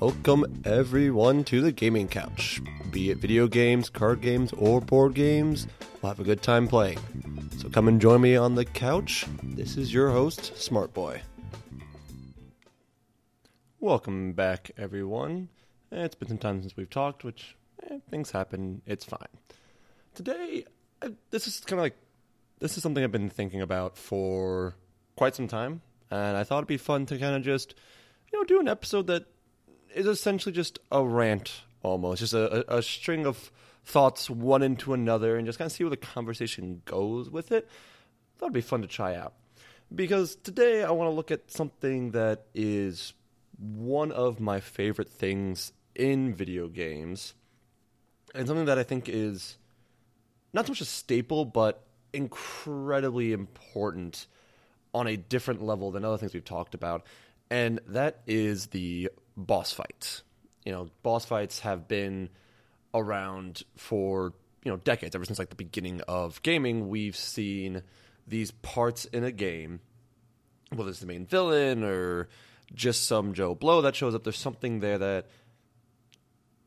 Welcome everyone to the Gaming Couch. Be it video games, card games, or board games, we'll have a good time playing. So come and join me on the couch. This is your host, Smartboy. Welcome back everyone. It's been some time since we've talked, which things happen, it's fine. Today, this is something I've been thinking about for quite some time, and I thought it'd be fun to kind of just, do an episode that is essentially just a rant, almost. Just a string of thoughts one into another, and just kind of see where the conversation goes with it. I thought it'd be fun to try out. Because today, I want to look at something that is one of my favorite things in video games, and something that I think is not so much a staple, but incredibly important on a different level than other things we've talked about, and that is the boss fight. Boss fights have been around for, decades. Ever since, the beginning of gaming, we've seen these parts in a game, whether it's the main villain or just some Joe Blow that shows up, there's something there that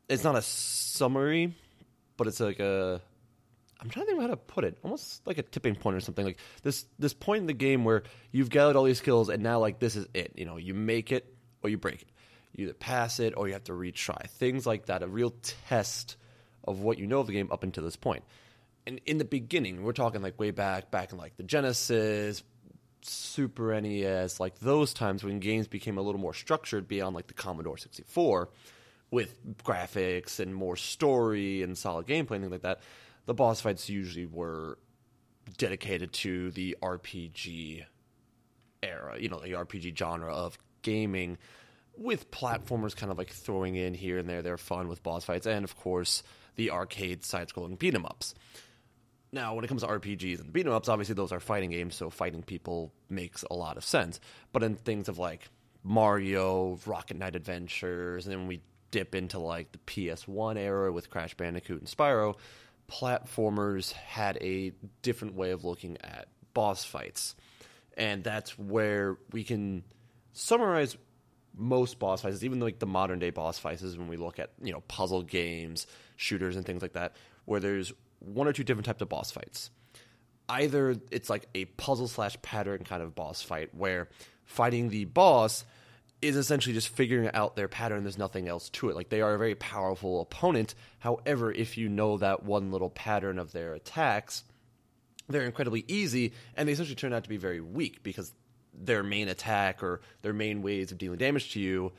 it's not a summary, but it's I'm trying to think of how to put it. Almost like a tipping point or something. Like this point in the game where you've gathered all these skills and now this is it. You make it or you break it. You either pass it or you have to retry. Things like that. A real test of what you know of the game up until this point. And in the beginning, we're talking way back in the Genesis, Super NES, those times when games became a little more structured beyond the Commodore 64 with graphics and more story and solid gameplay and things like that. The boss fights usually were dedicated to the RPG era, the RPG genre of gaming, with platformers kind of throwing in here and there. They're fun with boss fights, and of course the arcade side-scrolling beat-em-ups. Now, when it comes to RPGs and beat-em-ups, obviously those are fighting games, so fighting people makes a lot of sense. But in things of Mario, Rocket Knight Adventures, and then we dip into the PS1 era with Crash Bandicoot and Spyro, platformers had a different way of looking at boss fights. And that's where we can summarize most boss fights, even the modern day boss fights, is when we look at, puzzle games, shooters, and things like that, where there's one or two different types of boss fights. Either it's a puzzle / pattern kind of boss fight, where fighting the boss is essentially just figuring out their pattern. There's nothing else to it. They are a very powerful opponent. However, if you know that one little pattern of their attacks, they're incredibly easy, and they essentially turn out to be very weak because their main attack or their main ways of dealing damage to you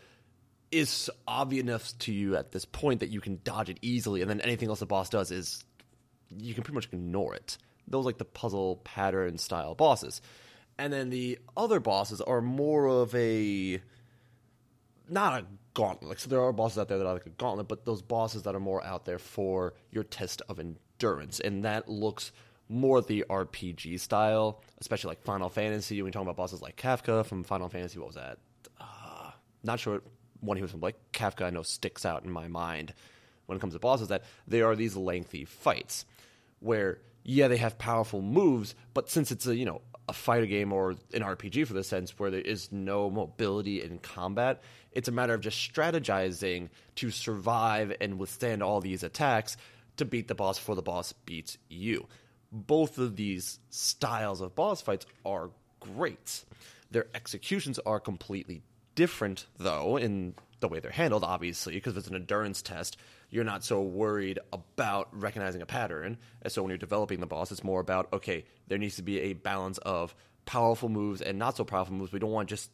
is obvious enough to you at this point that you can dodge it easily, and then anything else the boss does is you can pretty much ignore it. Those the puzzle pattern style bosses. And then the other bosses are more of a... not a gauntlet. So there are bosses out there that are a gauntlet, but those bosses that are more out there for your test of endurance. And that looks more the RPG style, especially Final Fantasy. When you're talking about bosses like Kafka from Final Fantasy, what was that? Not sure when he was from, Kafka I know sticks out in my mind when it comes to bosses, that they are these lengthy fights where, they have powerful moves, but since it's a, a fighter game or an RPG for the sense where there is no mobility in combat, it's a matter of just strategizing to survive and withstand all these attacks to beat the boss before the boss beats you. Both of these styles of boss fights are great. Their executions are completely different, though, in the way they're handled, obviously, because if it's an endurance test, you're not so worried about recognizing a pattern. And so when you're developing the boss, it's more about, there needs to be a balance of powerful moves and not so powerful moves. We don't want just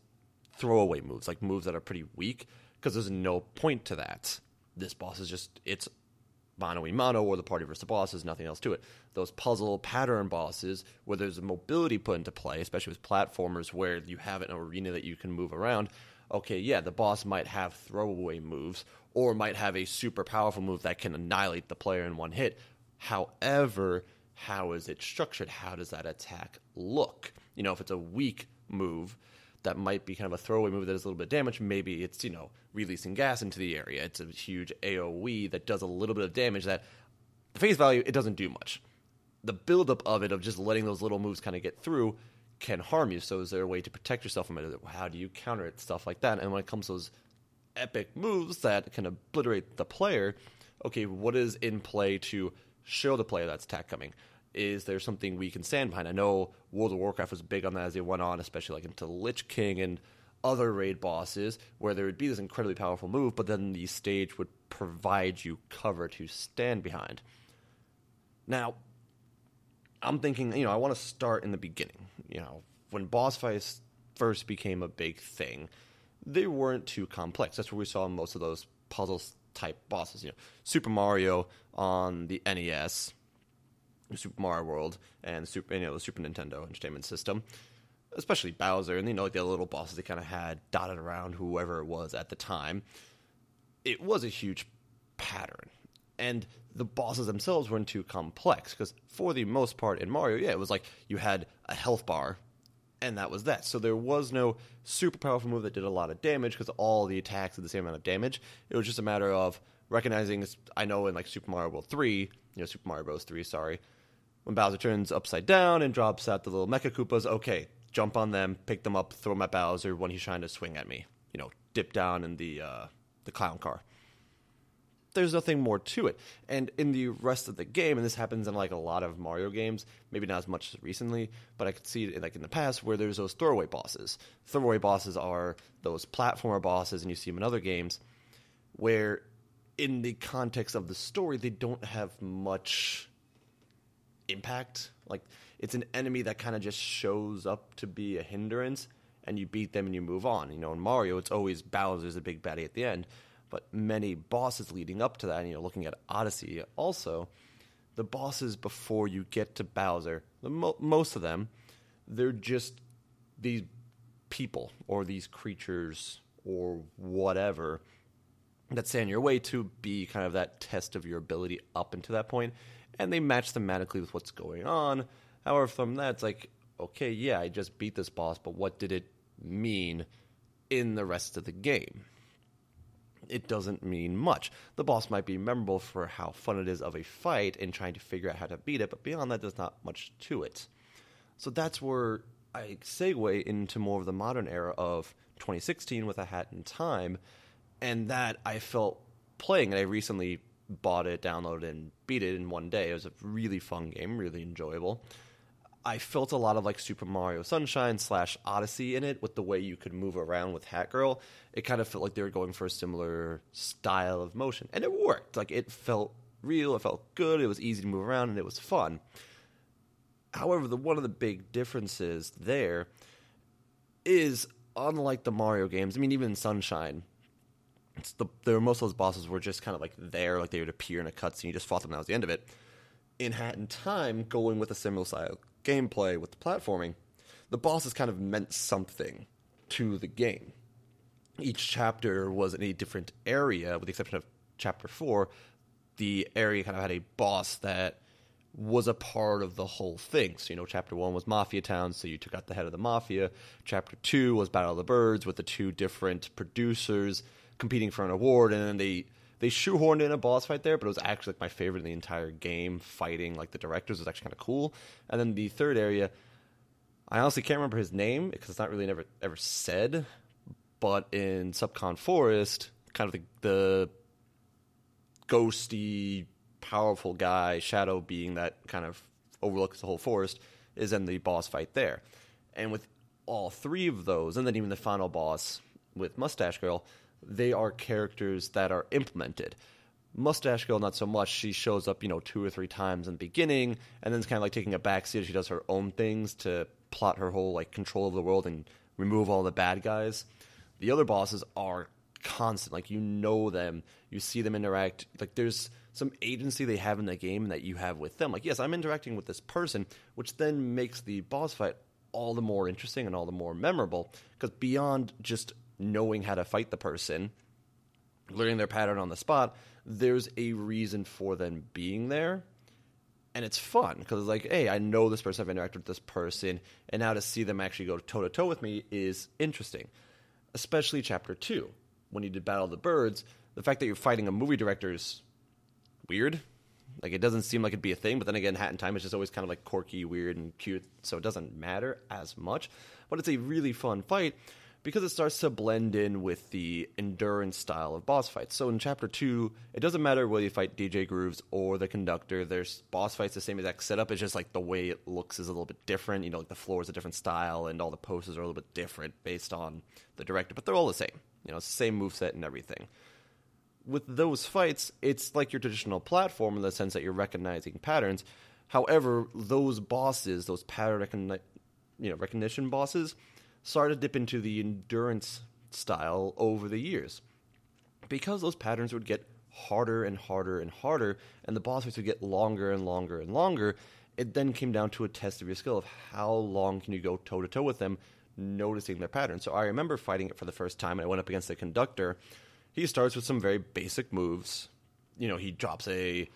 throwaway moves, moves that are pretty weak, because there's no point to that. This boss is it's mano-a-mano, or the party versus the boss. There's nothing else to it. Those puzzle pattern bosses, where there's a mobility put into play, especially with platformers where you have an arena that you can move around, the boss might have throwaway moves or might have a super powerful move that can annihilate the player in one hit. However, how is it structured? How does that attack look? If it's a weak move that might be kind of a throwaway move that is a little bit of damage, maybe it's, releasing gas into the area. It's a huge AoE that does a little bit of damage that, the face value, it doesn't do much. The buildup of it, of just letting those little moves kind of get through, can harm you. So is there a way to protect yourself from it? How do you counter it? Stuff like that. And when it comes to those epic moves that can obliterate the player, okay, what is in play to show the player that's attack coming? Is there something we can stand behind? I know World of Warcraft was big on that as they went on, especially like into Lich King and other raid bosses, where there would be this incredibly powerful move, but then the stage would provide you cover to stand behind. Now, I'm thinking, I want to start in the beginning. When boss fights first became a big thing, they weren't too complex. That's where we saw most of those puzzle-type bosses. Super Mario on the NES, Super Mario World, and the Super Nintendo Entertainment System, especially Bowser, and like the little bosses they kind of had dotted around whoever it was at the time. It was a huge pattern, and the bosses themselves weren't too complex, because for the most part in Mario, it was like you had a health bar, and that was that. So there was no super powerful move that did a lot of damage, because all the attacks did the same amount of damage. It was just a matter of recognizing, I know in like Super Mario World 3, Super Mario Bros. 3, when Bowser turns upside down and drops out the little Mecha Koopas, okay, jump on them, pick them up, throw them at Bowser when he's trying to swing at me. Dip down in the clown car. There's nothing more to it. And in the rest of the game, and this happens in like a lot of Mario games, maybe not as much recently, but I could see it like in the past where there's those throwaway bosses. Throwaway bosses are those platformer bosses, and you see them in other games, where in the context of the story, they don't have much impact. Like, it's an enemy that kind of just shows up to be a hindrance, and you beat them and you move on. In Mario, it's always Bowser's a big baddie at the end. But many bosses leading up to that, and looking at Odyssey also, the bosses before you get to Bowser, most of them, they're just these people or these creatures or whatever that stand in your way to be kind of that test of your ability up until that point, and they match thematically with what's going on. However, from that, it's like, okay, yeah, I just beat this boss, but what did it mean in the rest of the game? It doesn't mean much. The boss might be memorable for how fun it is of a fight and trying to figure out how to beat it, but beyond that, there's not much to it. So that's where I segue into more of the modern era of 2016 with A Hat in Time, and that I felt playing, and I recently bought it, downloaded it, and beat it in one day. It was a really fun game, really enjoyable. I felt a lot of like Super Mario Sunshine / Odyssey in it with the way you could move around with Hat Girl. It kind of felt like they were going for a similar style of motion, and it worked. Like, it felt real, it felt good, it was easy to move around, and it was fun. However, one of the big differences there is, unlike the Mario games, even in Sunshine, most of those bosses were just kind of like there, like they would appear in a cutscene, you just fought them, and that was the end of it. In Hat in Time, going with a similar style gameplay with the platforming, the bosses kind of meant something to the game. Each chapter was in a different area, with the exception of Chapter 4. The area kind of had a boss that was a part of the whole thing. So, Chapter 1 was Mafia Town, so you took out the head of the Mafia. Chapter 2 was Battle of the Birds, with the two different producers competing for an award, and then they shoehorned in a boss fight there, but it was actually like my favorite in the entire game, fighting like the directors. It was actually kind of cool. And then the third area, I honestly can't remember his name because it's not really ever said, but in Subcon Forest, kind of the ghosty, powerful guy, Shadow being that kind of overlooks the whole forest, is in the boss fight there. And with all three of those, and then even the final boss with Mustache Girl, they are characters that are implemented. Mustache Girl, not so much. She shows up, 2 or 3 times in the beginning, and then it's kind of like taking a backseat. She does her own things to plot her whole, like, control of the world and remove all the bad guys. The other bosses are constant. Like, them. You see them interact. Like, there's some agency they have in the game that you have with them. Like, yes, I'm interacting with this person, which then makes the boss fight all the more interesting and all the more memorable, because beyond just knowing how to fight the person, learning their pattern on the spot, there's a reason for them being there, and it's fun, because it's like, hey, I know this person, I've interacted with this person, and now to see them actually go toe-to-toe with me is interesting. Especially Chapter 2, when you did Battle of the Birds, the fact that you're fighting a movie director is weird. Like, it doesn't seem like it'd be a thing, but then again, Hat in Time is just always kind of like quirky, weird, and cute, so it doesn't matter as much, but it's a really fun fight, because it starts to blend in with the endurance style of boss fights. So in Chapter 2, it doesn't matter whether you fight DJ Grooves or the Conductor. There's boss fights the same exact setup. It's just like the way it looks is a little bit different. You know, like the floor is a different style and all the poses are a little bit different based on the director. But they're all the same. You know, it's the same moveset and everything. With those fights, it's like your traditional platform in the sense that you're recognizing patterns. However, those bosses, those pattern recognition bosses, started to dip into the endurance style over the years, because those patterns would get harder and harder and harder, and the boss fights would get longer and longer and longer. It then came down to a test of your skill of how long can you go toe-to-toe with them, noticing their patterns. So I remember fighting it for the first time, and I went up against the Conductor. He starts with some very basic moves. You know, he drops a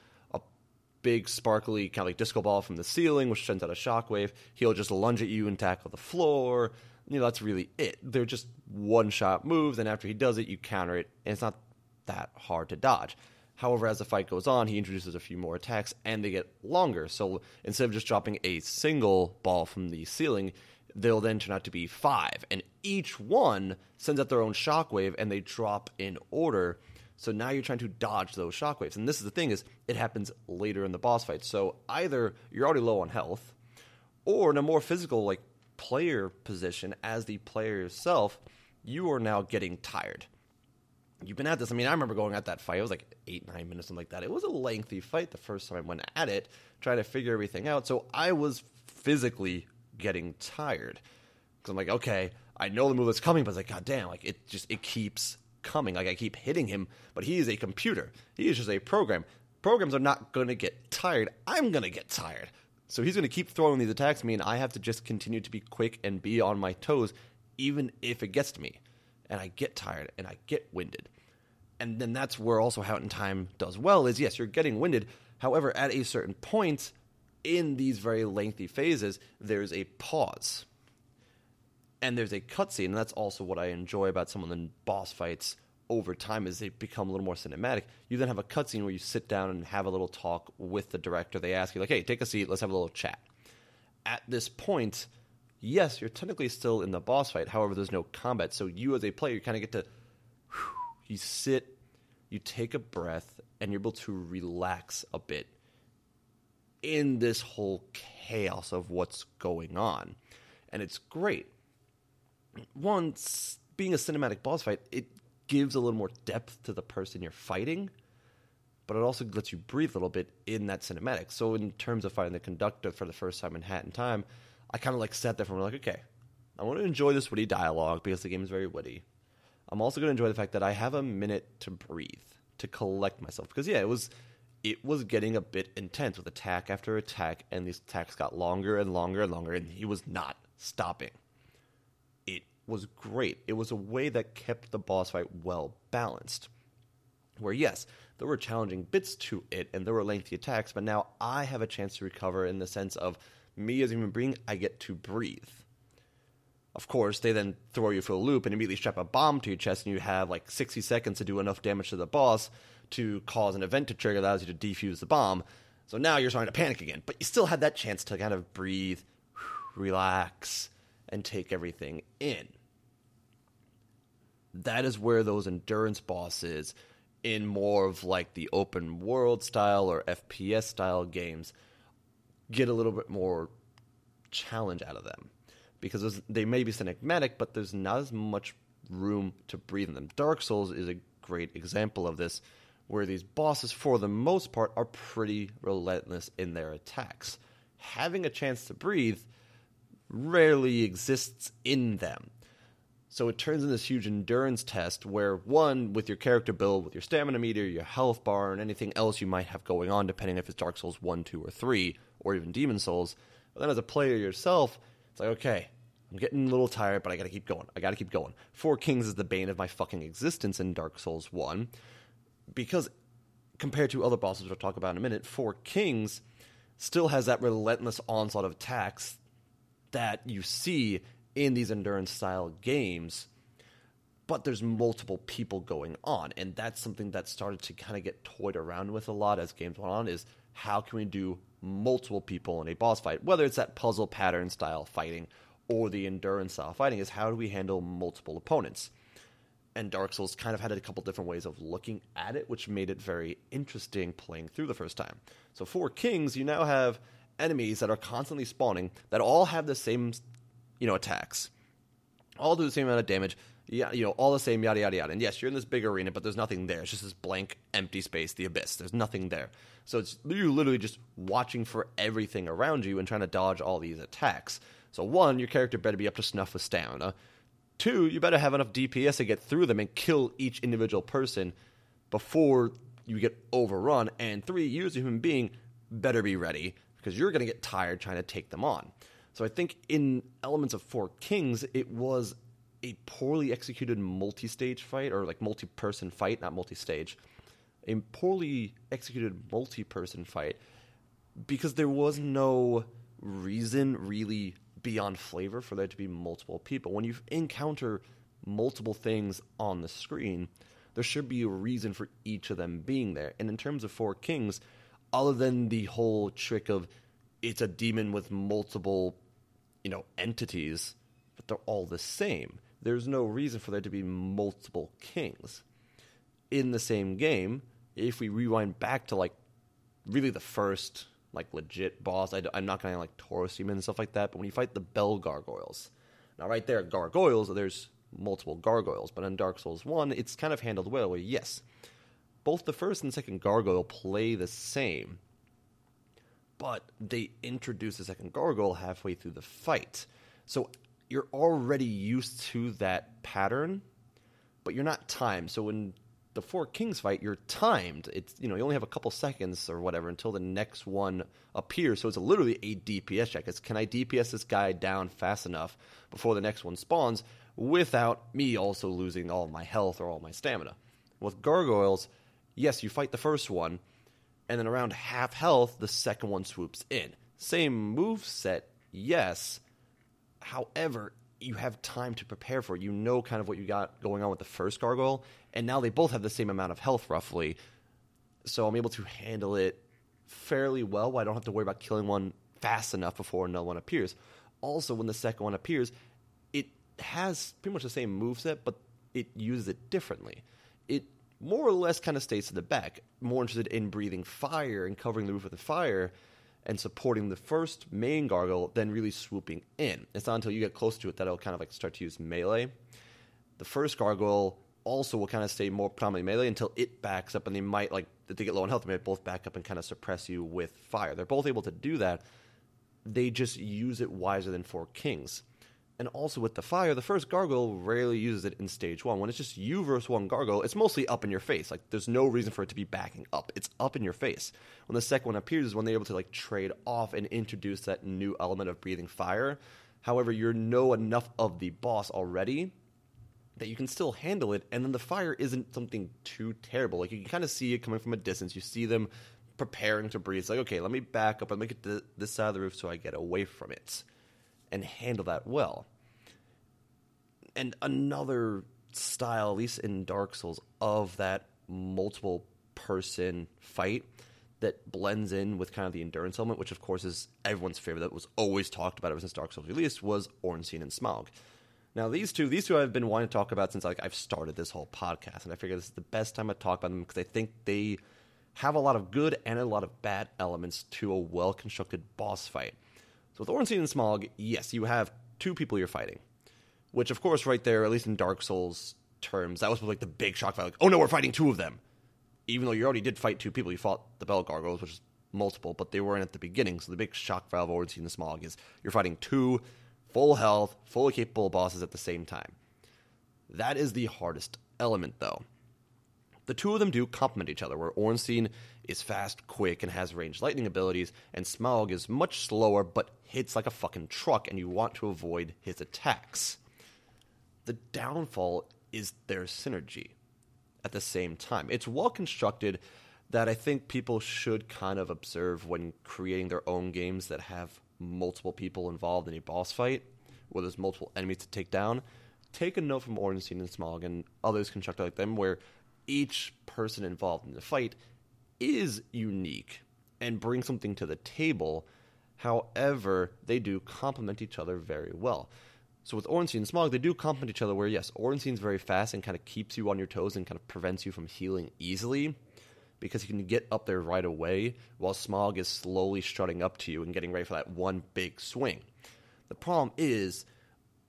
big, sparkly, kind of like disco ball from the ceiling, which sends out a shockwave. He'll just lunge at you and tackle the floor. You know, that's really it. They're just one-shot moves, and after he does it, you counter it, and it's not that hard to dodge. However, as the fight goes on, he introduces a few more attacks, and they get longer. So instead of just dropping a single ball from the ceiling, they'll then turn out to be 5, and each one sends out their own shockwave, and they drop in order. So now you're trying to dodge those shockwaves. And this is the thing, is it happens later in the boss fight. So either you're already low on health, or in a more physical, like, player position as the player yourself, you are now getting tired. You've been at this. I mean, I remember going at that fight. It was like 8-9 minutes, something like that. It was a lengthy fight the first time I went at it, trying to figure everything out. So I was physically getting tired, because I'm like, okay, I know the move that's coming, but it's like, goddamn, like it keeps coming. Like I keep hitting him, but he is a computer. He is just a program. Programs are not going to get tired. I'm going to get tired. So he's going to keep throwing these attacks at me, and I have to just continue to be quick and be on my toes, even if it gets to me. And I get tired, and I get winded. And then that's where also Hat in Time does well, is yes, you're getting winded. However, at a certain point in these very lengthy phases, there's a pause. And there's a cutscene, and that's also what I enjoy about some of the boss fights over time, is they become a little more cinematic. You then have a cutscene where you sit down and have a little talk with the director. They ask you, like, hey, take a seat, let's have a little chat. At this point, yes, you're technically still in the boss fight. However, there's no combat. So you as a player, you kind of get to, you sit, you take a breath, and you're able to relax a bit in this whole chaos of what's going on. And it's great. Once being a cinematic boss fight, it gives a little more depth to the person you're fighting, but it also lets you breathe a little bit in that cinematic. So in terms of fighting the Conductor for the first time in Hat in Time, I kind of like sat there and like, okay, I want to enjoy this witty dialogue because the game is very witty. I'm also going to enjoy the fact that I have a minute to breathe, to collect myself. Because yeah, it was getting a bit intense with attack after attack, and these attacks got longer and longer and longer, and he was not stopping. Was great. It was a way that kept the boss fight well balanced. Where yes, there were challenging bits to it, and there were lengthy attacks, but now I have a chance to recover in the sense of me as a human being, I get to breathe. Of course, they then throw you for a loop and immediately strap a bomb to your chest, and you have like 60 seconds to do enough damage to the boss to cause an event to trigger that allows you to defuse the bomb. So now you're starting to panic again, but you still had that chance to kind of breathe, relax, and take everything in. That is where those endurance bosses in more of like the open world style or FPS style games get a little bit more challenge out of them, because they may be cinematic, but there's not as much room to breathe in them. Dark Souls is a great example of this, where these bosses for the most part are pretty relentless in their attacks. Having a chance to breathe rarely exists in them. So it turns into this huge endurance test where, one, with your character build, with your stamina meter, your health bar, and anything else you might have going on, depending if it's Dark Souls 1, 2, or 3, or even Demon Souls. But then as a player yourself, it's like, okay, I'm getting a little tired, but I gotta keep going. I gotta keep going. Four Kings is the bane of my fucking existence in Dark Souls 1, because compared to other bosses, which I'll talk about in a minute, Four Kings still has that relentless onslaught of attacks that you see in these endurance-style games, but there's multiple people going on, and that's something that started to kind of get toyed around with a lot as games went on, is how can we do multiple people in a boss fight, whether it's that puzzle pattern-style fighting or the endurance style fighting is how do we handle multiple opponents? And Dark Souls kind of had a couple different ways of looking at it, which made it very interesting playing through the first time. So Four Kings, you now have enemies that are constantly spawning that all have the same, you know, attacks. All do the same amount of damage, you know, all the same, yada, yada, yada. And yes, you're in this big arena, but there's nothing there. It's just this blank, empty space, the abyss. There's nothing there. So it's you literally just watching for everything around you and trying to dodge all these attacks. So one, your character better be up to snuff with stamina. Two, you better have enough DPS to get through them and kill each individual person before you get overrun. And three, you as a human being better be ready because you're going to get tired trying to take them on. So I think in elements of Four Kings, it was a poorly executed multi-stage fight, or like multi-person fight, not multi-stage, a poorly executed multi-person fight because there was no reason really beyond flavor for there to be multiple people. When you encounter multiple things on the screen, there should be a reason for each of them being there. And in terms of Four Kings, other than the whole trick of it's a demon with multiple, you know, entities, but they're all the same. There's no reason for there to be multiple kings in the same game. If we rewind back to like really the first like legit boss. I'm not going to like Taurus Demon and stuff like that, but when you fight the Bell Gargoyles, now right there, Gargoyles, there's multiple Gargoyles, but in Dark Souls 1, it's kind of handled well, where yes, both the first and second Gargoyle play the same, but they introduce the second Gargoyle halfway through the fight. So you're already used to that pattern, but you're not timed. So in the Four Kings fight, you're timed. It's, you know, you only have a couple seconds or whatever until the next one appears. So it's literally a DPS check. It's, can I DPS this guy down fast enough before the next one spawns without me also losing all of my health or all my stamina? With Gargoyles, yes, you fight the first one, and then around half health, the second one swoops in. Same moveset, yes. However, you have time to prepare for it. You know kind of what you got going on with the first Gargoyle, and now they both have the same amount of health, roughly. So I'm able to handle it fairly well. I don't have to worry about killing one fast enough before another one appears. Also, when the second one appears, it has pretty much the same moveset, but it uses it differently. It more or less kind of stays to the back, more interested in breathing fire and covering the roof with the fire, and supporting the first main Gargoyle, then really swooping in. It's not until you get close to it that it'll kind of like start to use melee. The first Gargoyle also will kind of stay more prominently melee until it backs up, and they might, like, if they get low on health, they might both back up and kind of suppress you with fire. They're both able to do that. They just use it wiser than Four Kings. And also with the fire, the first Gargoyle rarely uses it in Stage 1. When it's just you versus one Gargoyle, it's mostly up in your face. Like, there's no reason for it to be backing up. It's up in your face. When the second one appears is when they're able to, like, trade off and introduce that new element of breathing fire. However, you know enough of the boss already that you can still handle it, and then the fire isn't something too terrible. Like, you can kind of see it coming from a distance. You see them preparing to breathe. It's like, okay, let me back up and make it to this side of the roof so I get away from it. And handle that well. And another style, at least in Dark Souls, of that multiple person fight that blends in with kind of the endurance element, which of course is everyone's favorite, that was always talked about ever since Dark Souls released, was Ornstein and Smough. Now these two I've been wanting to talk about since like I've started this whole podcast, and I figure this is the best time to talk about them because I think they have a lot of good and a lot of bad elements to a well-constructed boss fight. So with Ornstein and Smough, yes, you have two people you're fighting, which of course right there, at least in Dark Souls terms, that was like the big shock fight. Like, oh no, we're fighting two of them. Even though you already did fight two people, you fought the Bell Gargoyles, which is multiple, but they weren't at the beginning. So the big shock valve of Ornstein and Smough is you're fighting two full health, fully capable bosses at the same time. That is the hardest element, though. The two of them do complement each other, where Ornstein is fast, quick, and has ranged lightning abilities, and Smough is much slower, but hits like a fucking truck, and you want to avoid his attacks. The downfall is their synergy at the same time. It's well-constructed that I think people should kind of observe when creating their own games that have multiple people involved in a boss fight, where there's multiple enemies to take down. Take a note from Ornstein and Smough and others constructed like them, where each person involved in the fight is unique and brings something to the table However, they do complement each other very well. So with Ornstein and Smough, they do complement each other where, yes, Ornstein's very fast and kind of keeps you on your toes and kind of prevents you from healing easily because he can get up there right away while Smough is slowly strutting up to you and getting ready for that one big swing. The problem is,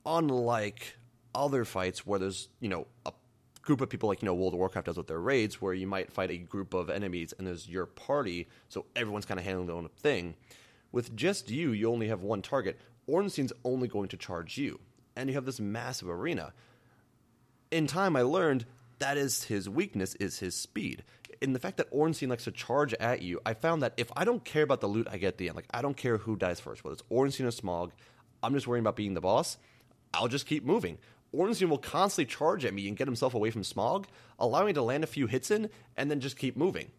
unlike other fights where there's, you know, a group of people like, you know, World of Warcraft does with their raids where you might fight a group of enemies and there's your party, so everyone's kind of handling their own thing. With just you, you only have one target. Ornstein's only going to charge you, and you have this massive arena. In time, I learned that is his weakness, is his speed. In the fact that Ornstein likes to charge at you, I found that if I don't care about the loot I get at the end, like I don't care who dies first, whether it's Ornstein or Smough, I'm just worrying about being the boss, I'll just keep moving. Ornstein will constantly charge at me and get himself away from Smough, allowing me to land a few hits in, and then just keep moving.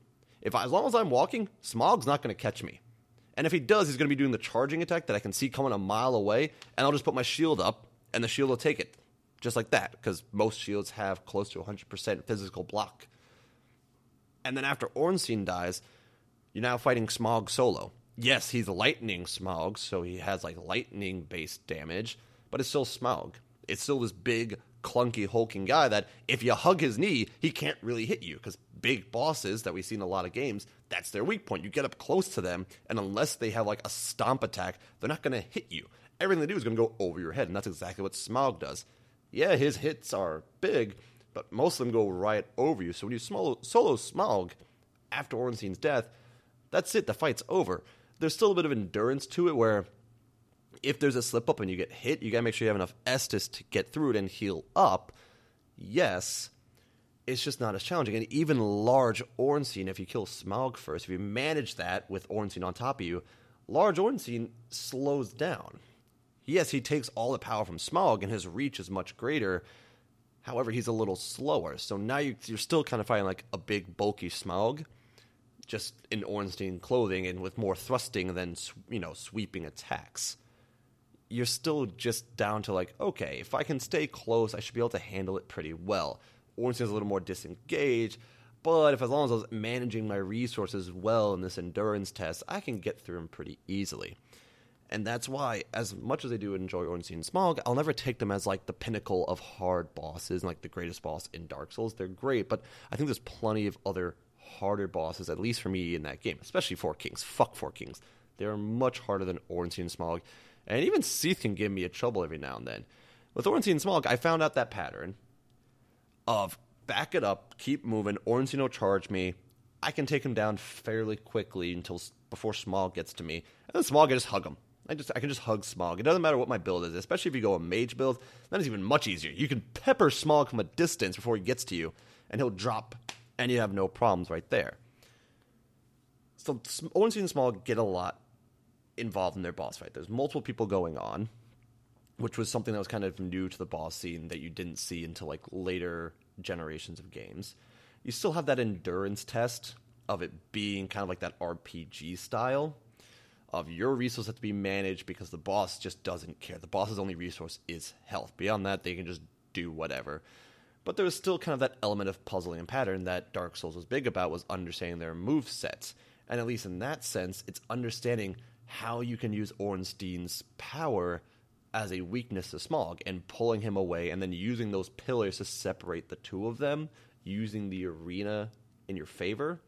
As long as I'm walking, Smogh's not going to catch me. And if he does, he's going to be doing the charging attack that I can see coming a mile away, and I'll just put my shield up, and the shield will take it, just like that, because most shields have close to 100% physical block. And then after Ornstein dies, you're now fighting Smough solo. Yes, he's lightning Smough, so he has like lightning-based damage, but it's still Smough. It's still this big, clunky, hulking guy that if you hug his knee, he can't really hit you, because big bosses that we see in a lot of games, that's their weak point. You get up close to them, and unless they have like a stomp attack, they're not going to hit you. Everything they do is going to go over your head, and that's exactly what Smough does. Yeah, his hits are big, but most of them go right over you. So when you solo Smough after Ornstein's death, that's it, the fight's over. There's still a bit of endurance to it where if there's a slip-up and you get hit, you got to make sure you have enough Estus to get through it and heal up. Yes, it's just not as challenging. And even large Ornstein, if you kill Smough first, if you manage that with Ornstein on top of you, large Ornstein slows down. Yes, he takes all the power from Smough, and his reach is much greater. However, he's a little slower. So now you're still kind of fighting like a big, bulky Smough, just in Ornstein clothing and with more thrusting than, you know, sweeping attacks. You're still just down to like, okay, if I can stay close, I should be able to handle it pretty well. Ornstein's a little more disengaged, but if as long as I was managing my resources well in this endurance test, I can get through them pretty easily. And that's why, as much as I do enjoy Ornstein and Smough, I'll never take them as like the pinnacle of hard bosses and like the greatest boss in Dark Souls. They're great, but I think there's plenty of other harder bosses, at least for me, in that game, especially Four Kings. Fuck Four Kings. They're much harder than Ornstein and Smough. And even Seath can give me a trouble every now and then. With Ornstein and Smough, I found out that pattern of back it up, keep moving, Ornstein will charge me, I can take him down fairly quickly until before Smough gets to me. And then Smough, I just hug him. I can just hug Smough. It doesn't matter what my build is, especially if you go a mage build. That is even much easier. You can pepper Smough from a distance before he gets to you, and he'll drop, and you have no problems right there. So Ornstein and Smough get a lot involved in their boss fight. There's multiple people going on, which was something that was kind of new to the boss scene that you didn't see until like later generations of games. You still have that endurance test of it being kind of like that RPG style of your resources have to be managed because the boss just doesn't care. The boss's only resource is health. Beyond that, they can just do whatever. But there was still kind of that element of puzzling and pattern that Dark Souls was big about, was understanding their move sets. And at least in that sense, it's understanding how you can use Ornstein's power as a weakness to Smough and pulling him away and then using those pillars to separate the two of them, using the arena in your favor.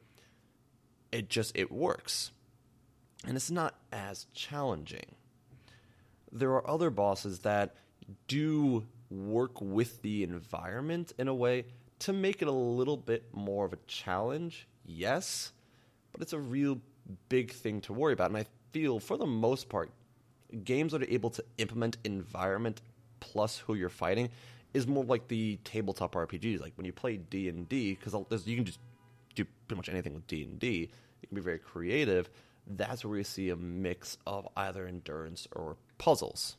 It works. And it's not as challenging. There are other bosses that do work with the environment in a way to make it a little bit more of a challenge, yes, but it's a real big thing to worry about. And I feel, for the most part, games that are able to implement environment plus who you're fighting is more like the tabletop RPGs. Like when you play D&D, because you can just do pretty much anything with D&D, it can be very creative. That's where we see a mix of either endurance or puzzles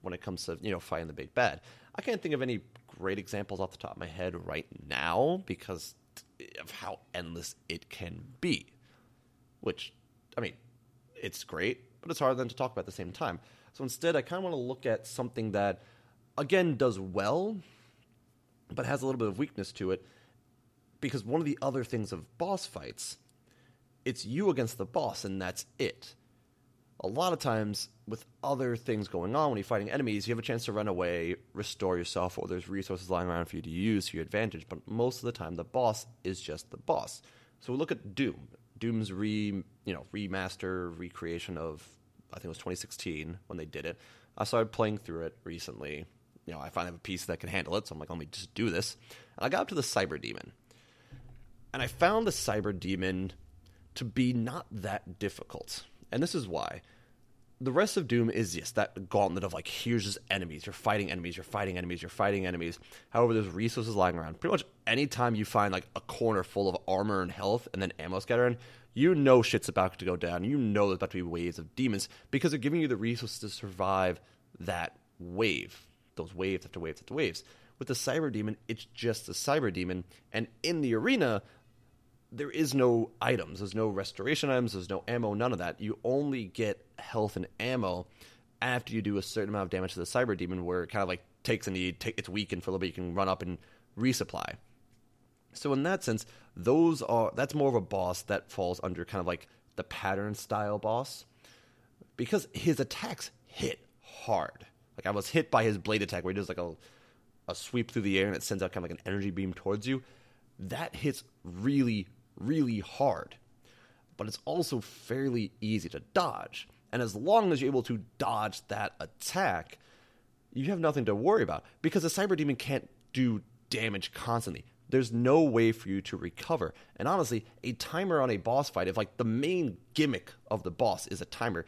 when it comes to, you know, fighting the big bad. I can't think of any great examples off the top of my head right now because of how endless it can be, which, I mean, it's great, but it's hard then to talk about at the same time. So instead, I kind of want to look at something that, again, does well, but has a little bit of weakness to it, because one of the other things of boss fights, it's you against the boss, and that's it. a lot of times with other things going on when you're fighting enemies, you have a chance to run away, restore yourself, or there's resources lying around for you to use to your advantage. But most of the time, the boss is just the boss. So we look at Doom. Doom's recreation of, I think it was 2016 when they did it. I started playing through it recently. You know, I finally have a piece that can handle it, so I'm like, let me just do this. And I got up to the Cyberdemon. And I found the Cyberdemon to be not that difficult. And this is why. The rest of Doom is, yes, that gauntlet of, like, here's just enemies. You're fighting enemies. You're fighting enemies. You're fighting enemies. However, there's resources lying around. Pretty much any time you find, like, a corner full of armor and health and then ammo scattering, you know shit's about to go down. You know there's about to be waves of demons because they're giving you the resources to survive that wave. Those waves after waves after waves. With the Cyberdemon, it's just the Cyberdemon. And in the arena, there is no items. There's no restoration items. There's no ammo. None of that. You only get health and ammo after you do a certain amount of damage to the Cyberdemon, where it kind of like takes a knee, it's weakened for a little bit. You can run up and resupply. So in that sense, that's more of a boss that falls under kind of like the pattern style boss, because his attacks hit hard. Like, I was hit by his blade attack where he does like a sweep through the air and it sends out kind of like an energy beam towards you. That hits really, really hard, but it's also fairly easy to dodge. And as long as you're able to dodge that attack, you have nothing to worry about, because the Cyberdemon can't do damage constantly. There's no way for you to recover. And honestly, a timer on a boss fight, if like the main gimmick of the boss is a timer,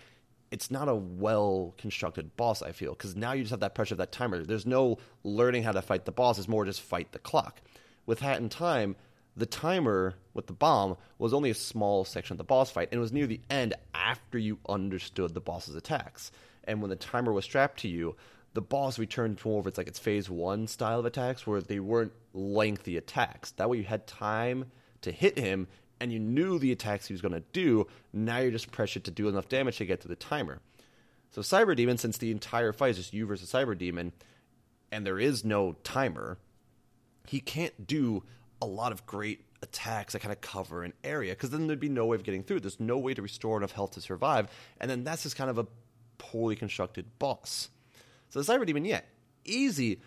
it's not a well-constructed boss, I feel, because now you just have that pressure of that timer. There's no learning how to fight the boss. It's more just fight the clock. With Hat in Time, the timer with the bomb was only a small section of the boss fight, and it was near the end after you understood the boss's attacks. And when the timer was strapped to you, the boss returned to more of its phase one style of attacks, where they weren't lengthy attacks. That way you had time to hit him, and you knew the attacks he was going to do. Now you're just pressured to do enough damage to get to the timer. So Cyberdemon, since the entire fight is just you versus Cyberdemon, and there is no timer, he can't do a lot of great attacks that kind of cover an area, because then there'd be no way of getting through. There's no way to restore enough health to survive, and then that's just kind of a poorly constructed boss. So the Cyberdemon, yeah, easy,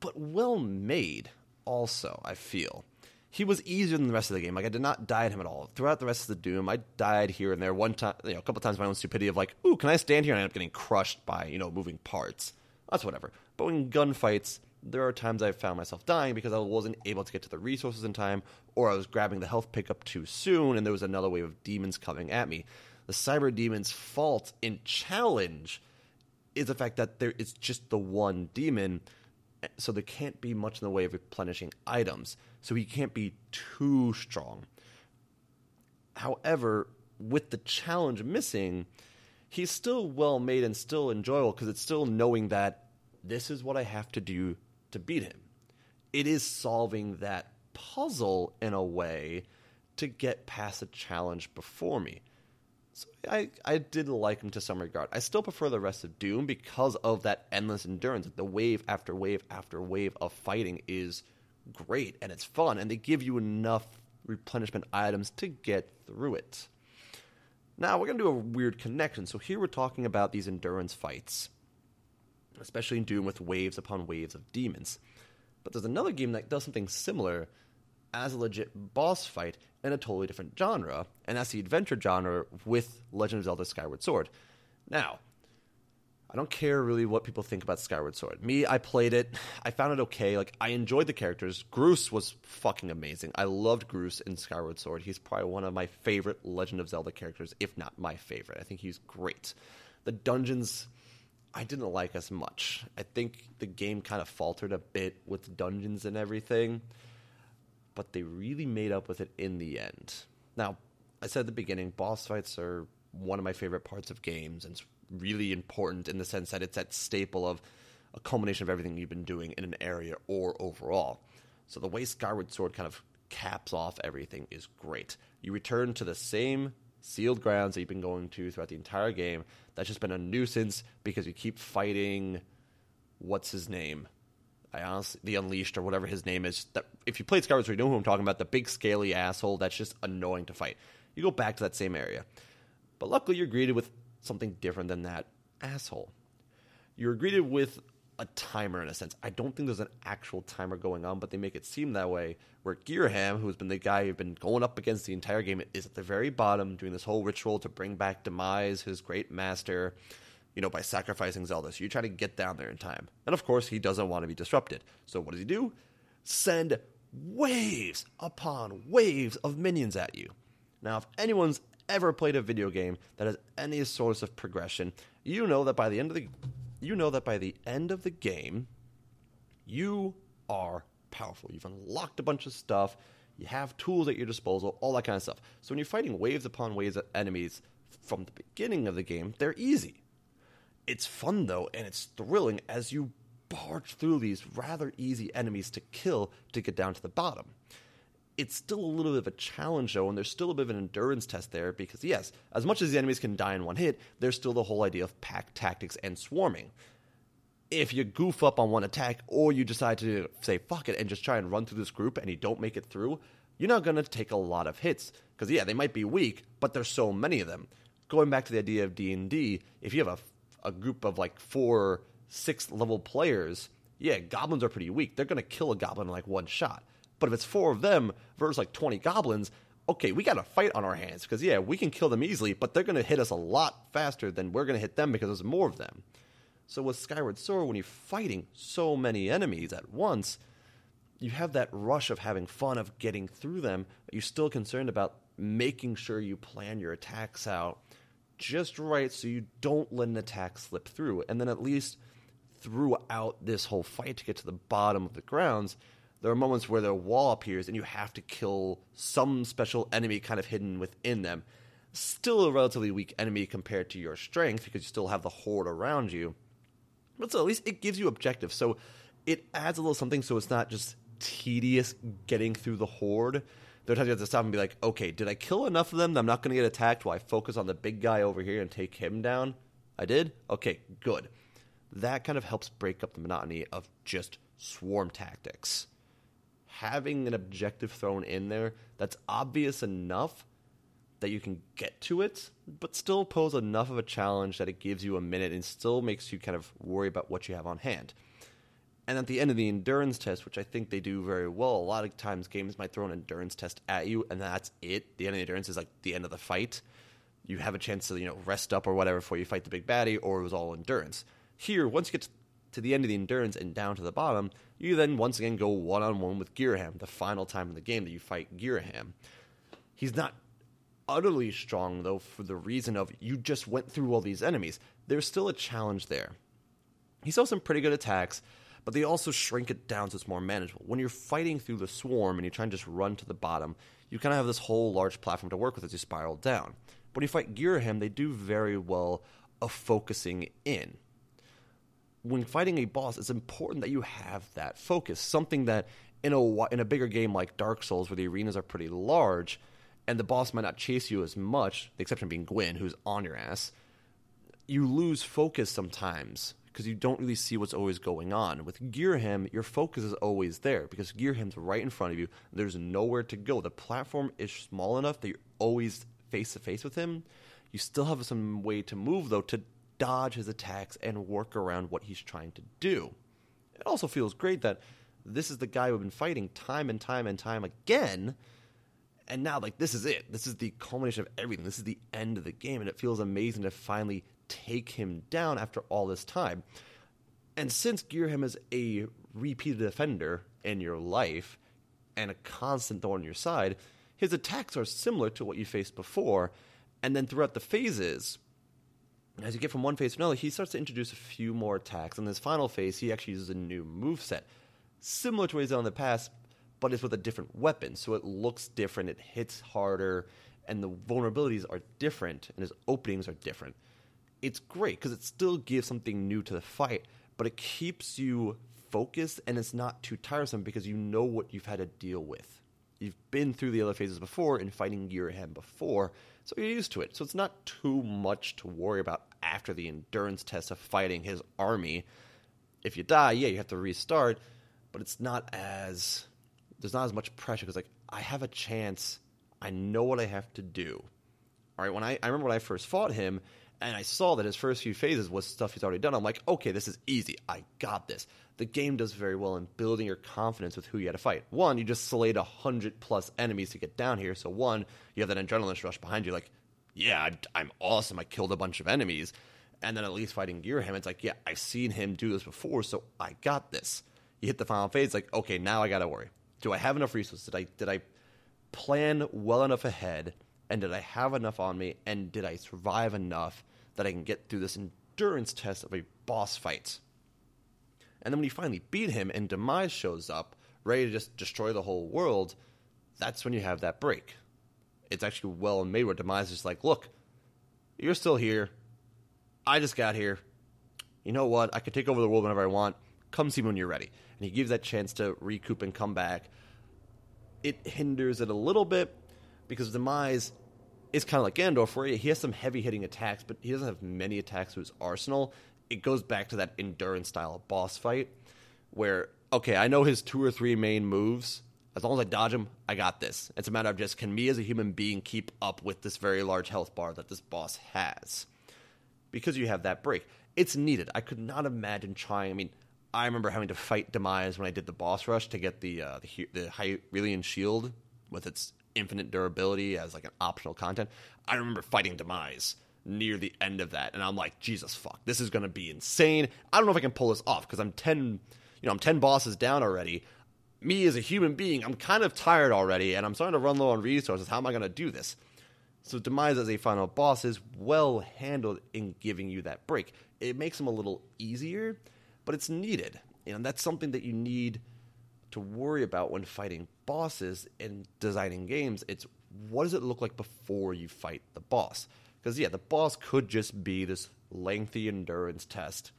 but well made also, I feel. He was easier than the rest of the game. Like, I did not die at him at all. Throughout the rest of the Doom, I died here and there. One time, a couple times, my own stupidity of like, ooh, can I stand here? And I end up getting crushed by, moving parts. That's whatever. But when gunfights, there are times I've found myself dying because I wasn't able to get to the resources in time, or I was grabbing the health pickup too soon, and there was another wave of demons coming at me. The Cyberdemon's fault in challenge is the fact that there is just the one demon, so there can't be much in the way of replenishing items, so he can't be too strong. However, with the challenge missing, he's still well-made and still enjoyable, because it's still knowing that this is what I have to do to beat him. It is solving that puzzle in a way to get past the challenge before me. So I did like him to some regard. I still prefer the rest of Doom because of that endless endurance. The wave after wave after wave of fighting is great, and it's fun, and they give you enough replenishment items to get through it. Now, we're going to do a weird connection. So here we're talking about these endurance fights, especially in Doom with waves upon waves of demons. But there's another game that does something similar as a legit boss fight in a totally different genre, and that's the adventure genre with Legend of Zelda Skyward Sword. Now, I don't care really what people think about Skyward Sword. Me, I played it. I found it okay. Like, I enjoyed the characters. Groose was fucking amazing. I loved Groose in Skyward Sword. He's probably one of my favorite Legend of Zelda characters, if not my favorite. I think he's great. The dungeons, I didn't like as much. I think the game kind of faltered a bit with dungeons and everything, but they really made up with it in the end. Now, I said at the beginning, boss fights are one of my favorite parts of games, and it's really important in the sense that it's that staple of a culmination of everything you've been doing in an area or overall. So the way Skyward Sword kind of caps off everything is great. You return to the same sealed grounds that you've been going to throughout the entire game. That's just been a nuisance because you keep fighting what's-his-name? The Unleashed or whatever his name is. That, if you played Skyward Sword, you know who I'm talking about, the big scaly asshole that's just annoying to fight. You go back to that same area. But luckily, you're greeted with something different than that asshole. You're greeted with a timer, in a sense. I don't think there's an actual timer going on, but they make it seem that way, where Ghirahim, who's been the guy you've been going up against the entire game, is at the very bottom doing this whole ritual to bring back Demise, his great master, you know, by sacrificing Zelda. So you try to get down there in time. And of course, he doesn't want to be disrupted. So what does he do? Send waves upon waves of minions at you. Now, if anyone's ever played a video game that has any source of progression, you know that by the end of the game, you are powerful. You've unlocked a bunch of stuff. You have tools at your disposal, all that kind of stuff. So when you're fighting waves upon waves of enemies from the beginning of the game, they're easy. It's fun, though, and it's thrilling as you barge through these rather easy enemies to kill to get down to the bottom. It's still a little bit of a challenge, though, and there's still a bit of an endurance test there because, yes, as much as the enemies can die in one hit, there's still the whole idea of pack tactics and swarming. If you goof up on one attack or you decide to say, fuck it, and just try and run through this group and you don't make it through, you're not going to take a lot of hits because, yeah, they might be weak, but there's so many of them. Going back to the idea of D&D, if you have a group of, like, 4 sixth-level players, yeah, goblins are pretty weak. They're going to kill a goblin in, like, one shot. But if it's 4 of them versus like 20 goblins, okay, we got a fight on our hands because, yeah, we can kill them easily, but they're going to hit us a lot faster than we're going to hit them because there's more of them. So with Skyward Sword, when you're fighting so many enemies at once, you have that rush of having fun, of getting through them, but you're still concerned about making sure you plan your attacks out just right so you don't let an attack slip through. And then at least throughout this whole fight to get to the bottom of the grounds, there are moments where their wall appears and you have to kill some special enemy kind of hidden within them. Still a relatively weak enemy compared to your strength because you still have the horde around you. But so at least it gives you objectives. So it adds a little something so it's not just tedious getting through the horde. There are times you have to stop and be like, okay, did I kill enough of them that I'm not going to get attacked while I focus on the big guy over here and take him down? I did? Okay, good. That kind of helps break up the monotony of just swarm tactics. Having an objective thrown in there that's obvious enough that you can get to it, but still pose enough of a challenge that it gives you a minute and still makes you kind of worry about what you have on hand. And at the end of the endurance test, which I think they do very well, a lot of times games might throw an endurance test at you, and that's it. The end of the endurance is like the end of the fight. You have a chance to, you know, rest up or whatever before you fight the big baddie, or it was all endurance. Here, once you get to the end of the endurance and down to the bottom, you then once again go one-on-one with Ghirahim, the final time in the game that you fight Ghirahim. He's not utterly strong, though, for the reason of you just went through all these enemies. There's still a challenge there. He sells some pretty good attacks, but they also shrink it down so it's more manageable. When you're fighting through the swarm and you try and just run to the bottom, you kind of have this whole large platform to work with as you spiral down. But when you fight Ghirahim, they do very well of focusing in. When fighting a boss, it's important that you have that focus, something that in a bigger game like Dark Souls, where the arenas are pretty large and the boss might not chase you as much, the exception being Gwyn, who's on your ass, you lose focus sometimes because you don't really see what's always going on. With Ghirahim, your focus is always there because Ghirahim's right in front of you. There's nowhere to go. The platform is small enough that you're always face-to-face with him. You still have some way to move, though, to dodge his attacks and work around what he's trying to do. It also feels great that this is the guy we've been fighting time and time and time again, and now, like, this is it. This is the culmination of everything. This is the end of the game, and it feels amazing to finally take him down after all this time. And since Ghirahim is a repeated offender in your life and a constant thorn on your side, his attacks are similar to what you faced before, and then throughout the phases, as you get from one phase to another, he starts to introduce a few more attacks. In this final phase, he actually uses a new moveset, similar to what he's done in the past, but it's with a different weapon. So it looks different, it hits harder, and the vulnerabilities are different, and his openings are different. It's great, because it still gives something new to the fight, but it keeps you focused, and it's not too tiresome, because you know what you've had to deal with. You've been through the other phases before and fighting Ghirahim before, so you're used to it. So it's not too much to worry about after the endurance test of fighting his army. If you die, yeah, you have to restart, but it's not as, there's not as much pressure because, like, I have a chance. I know what I have to do. All right, when I remember when I first fought him And I saw that his first few phases was stuff he's already done. I'm like, okay, this is easy. I got this. The game does very well in building your confidence with who you had to fight. One, you just slayed 100+ enemies to get down here. So one, you have that adrenaline rush behind you. Like, yeah, I'm awesome. I killed a bunch of enemies. And then at least fighting Ghirahim, it's like, yeah, I've seen him do this before, so I got this. You hit the final phase, like, okay, now I got to worry. Do I have enough resources? Did I plan well enough ahead? And did I have enough on me? And did I survive enough that I can get through this endurance test of a boss fight? And then when you finally beat him and Demise shows up, ready to just destroy the whole world, that's when you have that break. It's actually well made where Demise is like, look, you're still here. I just got here. You know what? I could take over the world whenever I want. Come see me when you're ready. And he gives that chance to recoup and come back. It hinders it a little bit because Demise is kind of like Gandalf, where he has some heavy-hitting attacks, but he doesn't have many attacks to his arsenal. It goes back to that endurance-style boss fight where, okay, I know his 2 or 3 main moves. As long as I dodge him, I got this. It's a matter of just, can me as a human being keep up with this very large health bar that this boss has? Because you have that break. It's needed. I could not imagine trying. I mean, I remember having to fight Demise when I did the boss rush to get the Hyrulean Shield with its infinite durability as like an optional content. I remember fighting Demise near the end of that, and I'm like, Jesus fuck, this is going to be insane. I don't know if I can pull this off because I'm 10 bosses down already. Me as a human being, I'm kind of tired already, and I'm starting to run low on resources. How am I going to do this? So Demise as a final boss is well handled in giving you that break. It makes him a little easier, but it's needed. And that's something that you need to worry about when fighting bosses and designing games. It's what does it look like before you fight the boss? Because, yeah, the boss could just be this lengthy endurance test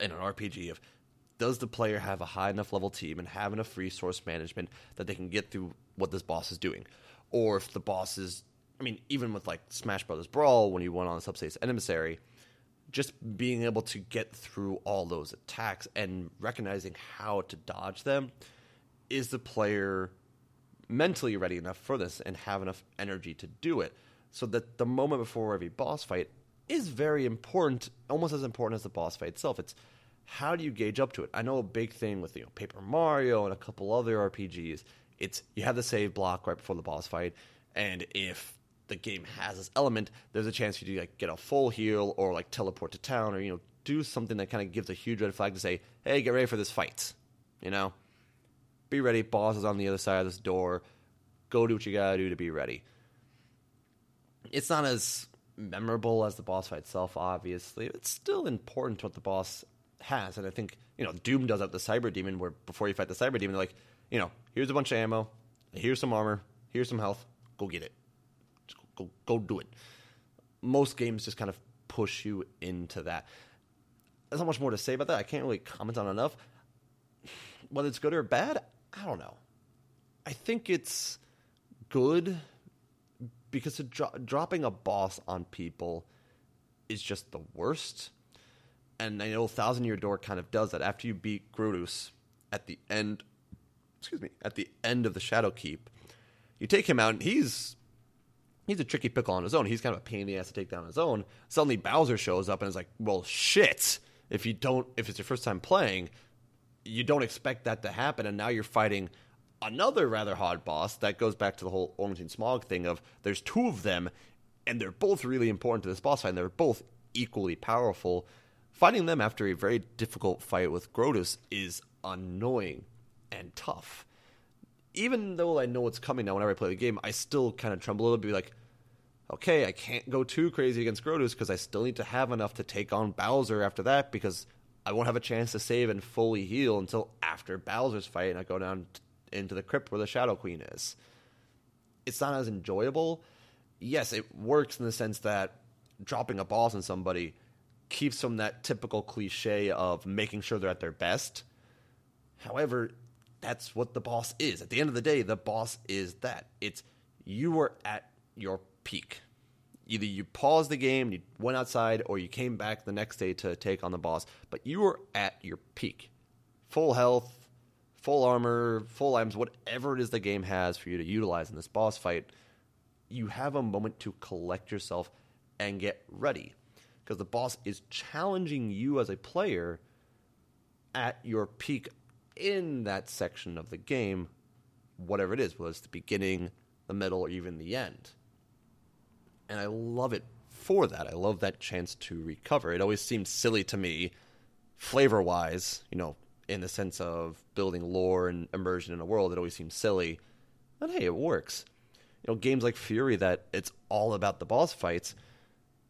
in an RPG of does the player have a high enough level team and have enough resource management that they can get through what this boss is doing? Or if the boss is, I mean, even with like Smash Brothers Brawl, when you went on the Subspace Emissary, just being able to get through all those attacks and recognizing how to dodge them, is the player mentally ready enough for this and have enough energy to do it? So that the moment before every boss fight is very important, almost as important as the boss fight itself. It's how do you gauge up to it? I know a big thing with Paper Mario and a couple other RPGs, it's you have the save block right before the boss fight, and if the game has this element, there's a chance you do like get a full heal or like teleport to town or do something that kind of gives a huge red flag to say, hey, get ready for this fight. Be ready. Boss is on the other side of this door. Go do what you gotta do to be ready. It's not as memorable as the boss fight itself, obviously. It's still important what the boss has, and I think Doom does up the Cyberdemon, where before you fight the Cyberdemon, they're like, here's a bunch of ammo, here's some armor, here's some health, go get it. Just go do it. Most games just kind of push you into that. There's not much more to say about that. I can't really comment on enough. Whether it's good or bad, I don't know. I think it's good because dropping a boss on people is just the worst. And I know Thousand Year Door kind of does that. After you beat Grotus at the end of the Shadow Keep, you take him out, and he's a tricky pickle on his own. He's kind of a pain in the ass to take down on his own. Suddenly Bowser shows up and is like, well, shit, if it's your first time playing, you don't expect that to happen, and now you're fighting another rather hard boss. That goes back to the whole Ornstein and Smough thing of there's two of them, and they're both really important to this boss fight, and they're both equally powerful. Fighting them after a very difficult fight with Grotus is annoying and tough. Even though I know what's coming now, whenever I play the game, I still kind of tremble a little bit, like, okay, I can't go too crazy against Grotus because I still need to have enough to take on Bowser after that, because I won't have a chance to save and fully heal until after Bowser's fight and I go down into the crypt where the Shadow Queen is. It's not as enjoyable. Yes, it works in the sense that dropping a boss on somebody keeps from that typical cliche of making sure they're at their best. However, that's what the boss is. At the end of the day, the boss is that. It's you were at your peak. Either you paused the game, you went outside, or you came back the next day to take on the boss. But you were at your peak. Full health, full armor, full items, whatever it is the game has for you to utilize in this boss fight, you have a moment to collect yourself and get ready. Because the boss is challenging you as a player at your peak in that section of the game, whatever it is, whether it's the beginning, the middle, or even the end. And I love it for that. I love that chance to recover. It always seemed silly to me, flavor-wise, you know, in the sense of building lore and immersion in a world, it always seems silly. But hey, it works. You know, games like Fury that it's all about the boss fights,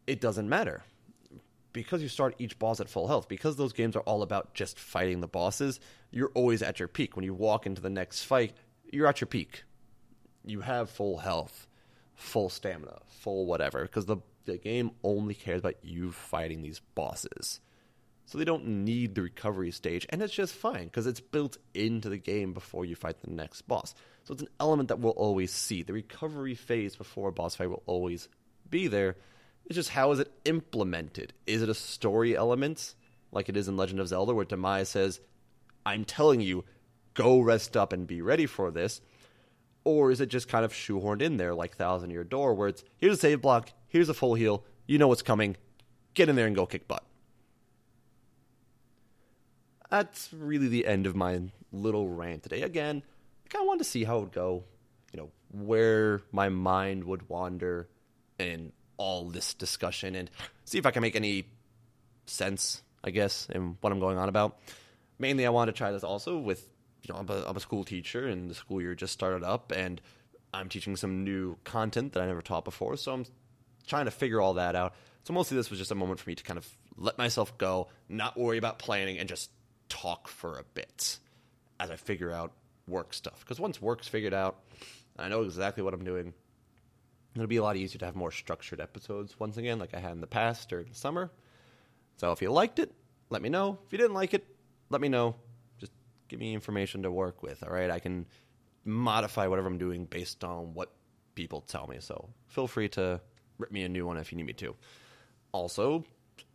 it doesn't matter. Because you start each boss at full health, because those games are all about just fighting the bosses, you're always at your peak. When you walk into the next fight, you're at your peak. You have full health, full stamina, full whatever, because the game only cares about you fighting these bosses. So they don't need the recovery stage, and it's just fine, because it's built into the game before you fight the next boss. So it's an element that we'll always see. The recovery phase before a boss fight will always be there. It's just, how is it implemented? Is it a story element, like it is in Legend of Zelda, where Demise says, I'm telling you, go rest up and be ready for this? Or is it just kind of shoehorned in there, like Thousand Year Door, where it's, here's a save block, here's a full heal, you know what's coming, get in there and go kick butt? That's really the end of my little rant today. Again, I kind of wanted to see how it would go, you know, where my mind would wander in all this discussion, and see if I can make any sense, I guess, in what I'm going on about. Mainly, I wanted to try this also with, you know, I'm a school teacher, and the school year just started up, and I'm teaching some new content that I never taught before, so I'm trying to figure all that out. So mostly this was just a moment for me to kind of let myself go, not worry about planning, and just talk for a bit as I figure out work stuff. Because once work's figured out, I know exactly what I'm doing. It'll be a lot easier to have more structured episodes once again, like I had in the past during the summer. So if you liked it, let me know. If you didn't like it, let me know. Just give me information to work with, all right? I can modify whatever I'm doing based on what people tell me. So feel free to rip me a new one if you need me to. Also,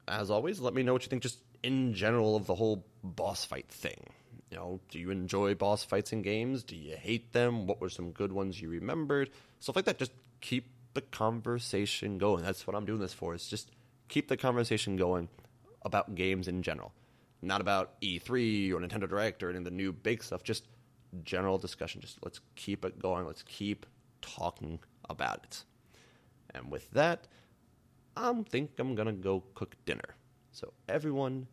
as always, let me know what you think just in general of the whole boss fight thing. You know, do you enjoy boss fights in games? Do you hate them? What were some good ones you remembered? Stuff like that. Just keep the conversation going. That's what I'm doing this for. Is just keep the conversation going about games in general. Not about E3 or Nintendo Direct or any of the new big stuff. Just general discussion. Just let's keep it going. Let's keep talking about it. And with that, I think I'm going to go cook dinner. So everyone,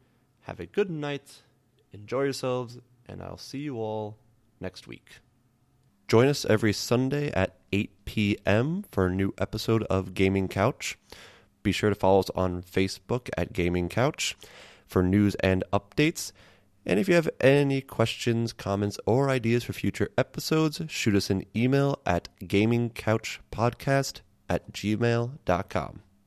have a good night, enjoy yourselves, and I'll see you all next week. Join us every Sunday at 8 p.m. for a new episode of Gaming Couch. Be sure to follow us on Facebook at Gaming Couch for news and updates. And if you have any questions, comments, or ideas for future episodes, shoot us an email at gamingcouchpodcast@gmail.com.